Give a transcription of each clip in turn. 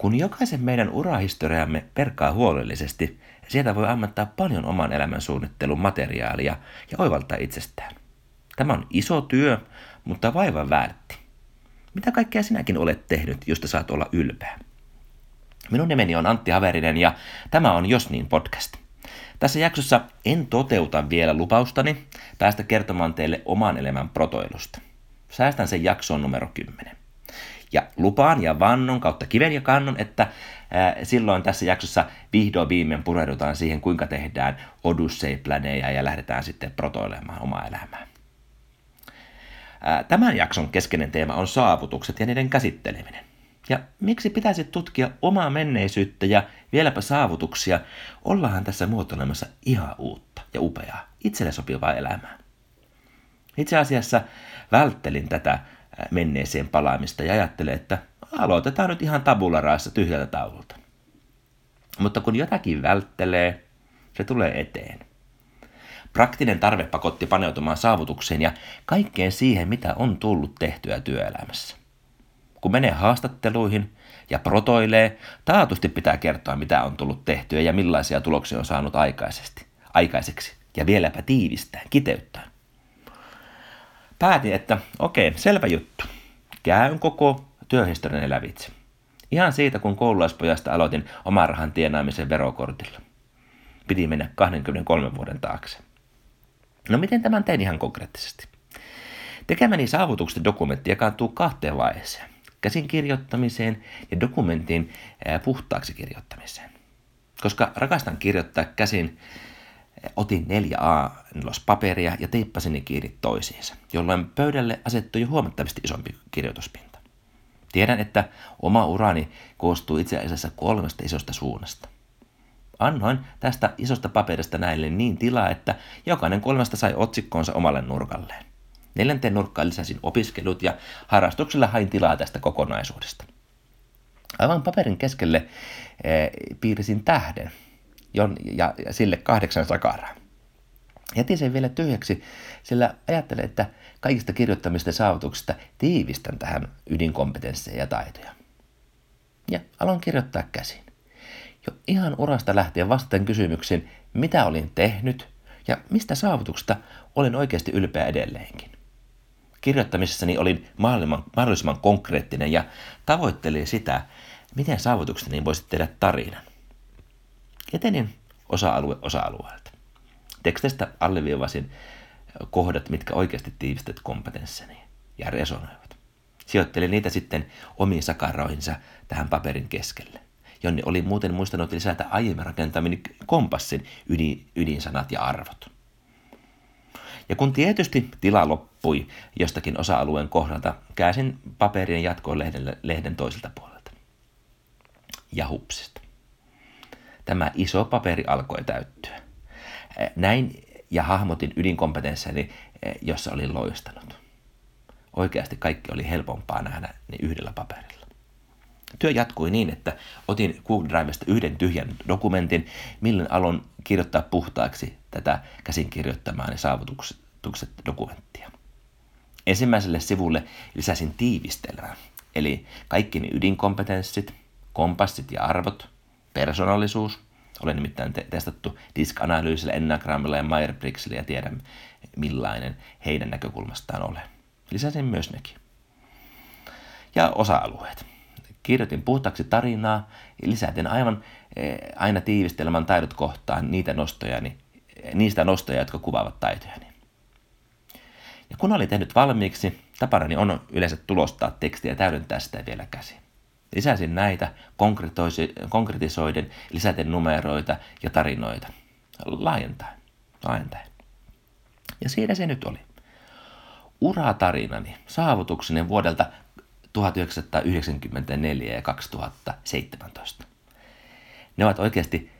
Kun jokaisen meidän urahistoriamme perkaa huolellisesti, sieltä voi ammentaa paljon oman elämän suunnittelun materiaalia ja oivaltaa itsestään. Tämä on iso työ, mutta vaivan väärti. Mitä kaikkea sinäkin olet tehnyt, josta saat olla ylpeä? Minun nimeni on Antti Haverinen ja tämä on Josniin podcast. Tässä jaksossa en toteuta vielä lupaustani päästä kertomaan teille oman elämän protoilusta. Säästän sen jaksoon numero 10. Ja lupaan ja vannon kautta kiven ja kannon, että silloin tässä jaksossa vihdoin viimein pureudutaan siihen, kuinka tehdään odysseiplaneja ja lähdetään sitten protoilemaan omaa elämää. Tämän jakson keskeinen teema on saavutukset ja niiden käsitteleminen. Ja miksi pitäisi tutkia omaa menneisyyttä ja vieläpä saavutuksia, ollaanhan tässä muotoilemassa ihan uutta ja upeaa, itselle sopivaa elämää. Itse asiassa välttelin tätä menneeseen palaamista ja ajattelin, että aloitetaan nyt ihan tabula raassa tyhjältä taululta. Mutta kun jotakin välttelee, se tulee eteen. Praktinen tarve pakotti paneutumaan saavutukseen ja kaikkeen siihen, mitä on tullut tehtyä työelämässä. Kun menee haastatteluihin ja protoilee, taatusti pitää kertoa, mitä on tullut tehtyä ja millaisia tuloksia on saanut aikaiseksi. Ja vieläpä tiivistää, kiteyttää. Päätin, että okei, selvä juttu. Käyn koko työhistorian lävitse. Ihan siitä, kun koululaispojasta aloitin oman rahan tienaamisen verokortilla. Piti mennä 23 vuoden taakse. No miten tämän tein ihan konkreettisesti? Tekemäni saavutuksen dokumentti jakaantuu kahteen vaiheeseen. Käsin kirjoittamiseen ja dokumentin puhtaaksi kirjoittamiseen. Koska rakastan kirjoittaa käsin, otin 4 A4-paperia ja teippasin ne kiinni toisiinsa, jolloin pöydälle asettui jo huomattavasti isompi kirjoituspinta. Tiedän, että oma urani koostuu itse asiassa 3 isosta suunnasta. Annoin tästä isosta paperista näille niin tilaa, että jokainen 3 sai otsikkoonsa omalle nurkalleen. 4. nurkkaan lisäsin opiskelut ja harrastuksella hain tilaa tästä kokonaisuudesta. Aivan paperin keskelle piirsin tähden ja sille 8 sakaraa. Jätin sen vielä tyhjäksi, sillä ajattelin, että kaikista kirjoittamista saavutuksista tiivistän tähän ydinkompetensseja ja taitoja. Ja aloin kirjoittaa käsin. Jo ihan urasta lähtien vastaten kysymyksiin, mitä olin tehnyt ja mistä saavutuksesta olin oikeasti ylpeä edelleenkin. Kirjoittamisessani olin mahdollisimman konkreettinen ja tavoittelin sitä, miten saavutukseni voisi tehdä tarinan. Etenin osa-alueelta. Teksteistä alleviivasin kohdat, mitkä oikeasti tiivistivät kompetensseni ja resonoivat. Sijoittelin niitä sitten omiin sakaroihinsa tähän paperin keskelle, jonne olin muuten muistanut lisätä aiemmin rakentaminen kompassin ydinsanat ja arvot. Ja kun tietysti tila loppui jostakin osa-alueen kohdalta, käänsin paperien jatkoon lehden toiselta puolelta. Ja hupsista. Tämä iso paperi alkoi täyttyä. Näin ja hahmotin ydinkompetensseni, jossa olin loistanut. Oikeasti kaikki oli helpompaa nähdä ne yhdellä paperilla. Työ jatkui niin, että otin Google Drivesta 1 tyhjän dokumentin, milloin aloin kirjoittaa puhtaaksi tätä käsin kirjoittamaani saavutukset dokumenttia. Ensimmäiselle sivulle lisäsin tiivistelmää, eli kaikki ne ydinkompetenssit, kompassit ja arvot, persoonallisuus, olen nimittäin testattu disk-analyysillä, Enneagrammilla ja Myers-Briggsillä ja tiedän, millainen heidän näkökulmastaan olen. Lisäsin myös nekin. Ja osa-alueet. Kirjoitin puhtaaksi tarinaa ja lisätin aina tiivistelmän taidot kohtaan niistä nostoja, jotka kuvaavat taitojani. Ja kun olin tehnyt valmiiksi, tapanani on yleensä tulostaa tekstiä ja täydentää sitä vielä käsin. Lisäsin näitä konkretisoiden, lisäten numeroita ja tarinoita, laajentaen. Ja siinä se nyt oli. Uratarinani, saavutukseni vuodelta 1994 ja 2017. Ne ovat oikeasti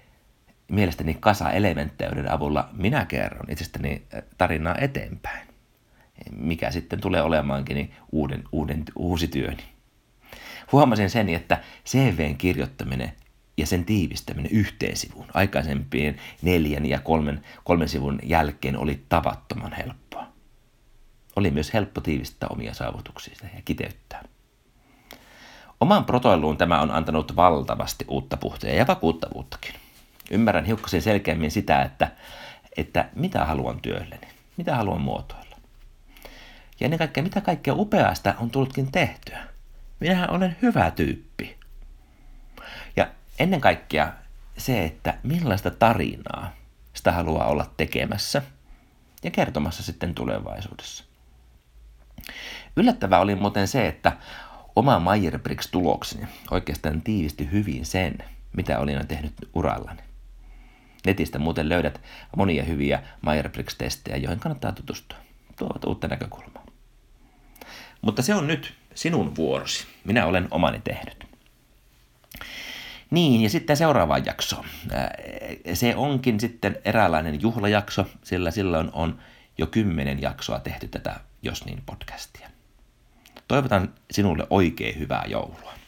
mielestäni kasa elementtejä, joiden avulla minä kerron itsestäni tarinaa eteenpäin, mikä sitten tulee olemaankin niin uusi työni. Huomasin sen, että CV:n kirjoittaminen ja sen tiivistäminen yhteen sivuun aikaisempien 4 ja 3 sivun jälkeen oli tavattoman helppoa. Oli myös helppo tiivistää omia saavutuksia ja kiteyttää. Omaan protoiluun tämä on antanut valtavasti uutta puhtia ja vakuuttavuuttakin. Ymmärrän hiukkasen selkeämmin sitä, että mitä haluan työlleni, mitä haluan muotoilla. Ja ennen kaikkea, mitä kaikkea upeasta on tullutkin tehtyä. Minähän olen hyvä tyyppi. Ja ennen kaikkea se, että millaista tarinaa sitä haluaa olla tekemässä ja kertomassa sitten tulevaisuudessa. Yllättävää oli muuten se, että oma Myers-Briggs-tulokseni oikeastaan tiivisti hyvin sen, mitä olin tehnyt urallani. Netistä muuten löydät monia hyviä Myers-Briggs-testejä, joihin kannattaa tutustua. Tuovat uutta näkökulmaa. Mutta se on nyt sinun vuorosi. Minä olen omani tehnyt. Niin, ja sitten seuraavaan jaksoon. Se onkin sitten eräänlainen juhlajakso, sillä silloin on jo 10 jaksoa tehty tätä Josniin podcastia. Toivotan sinulle oikein hyvää joulua.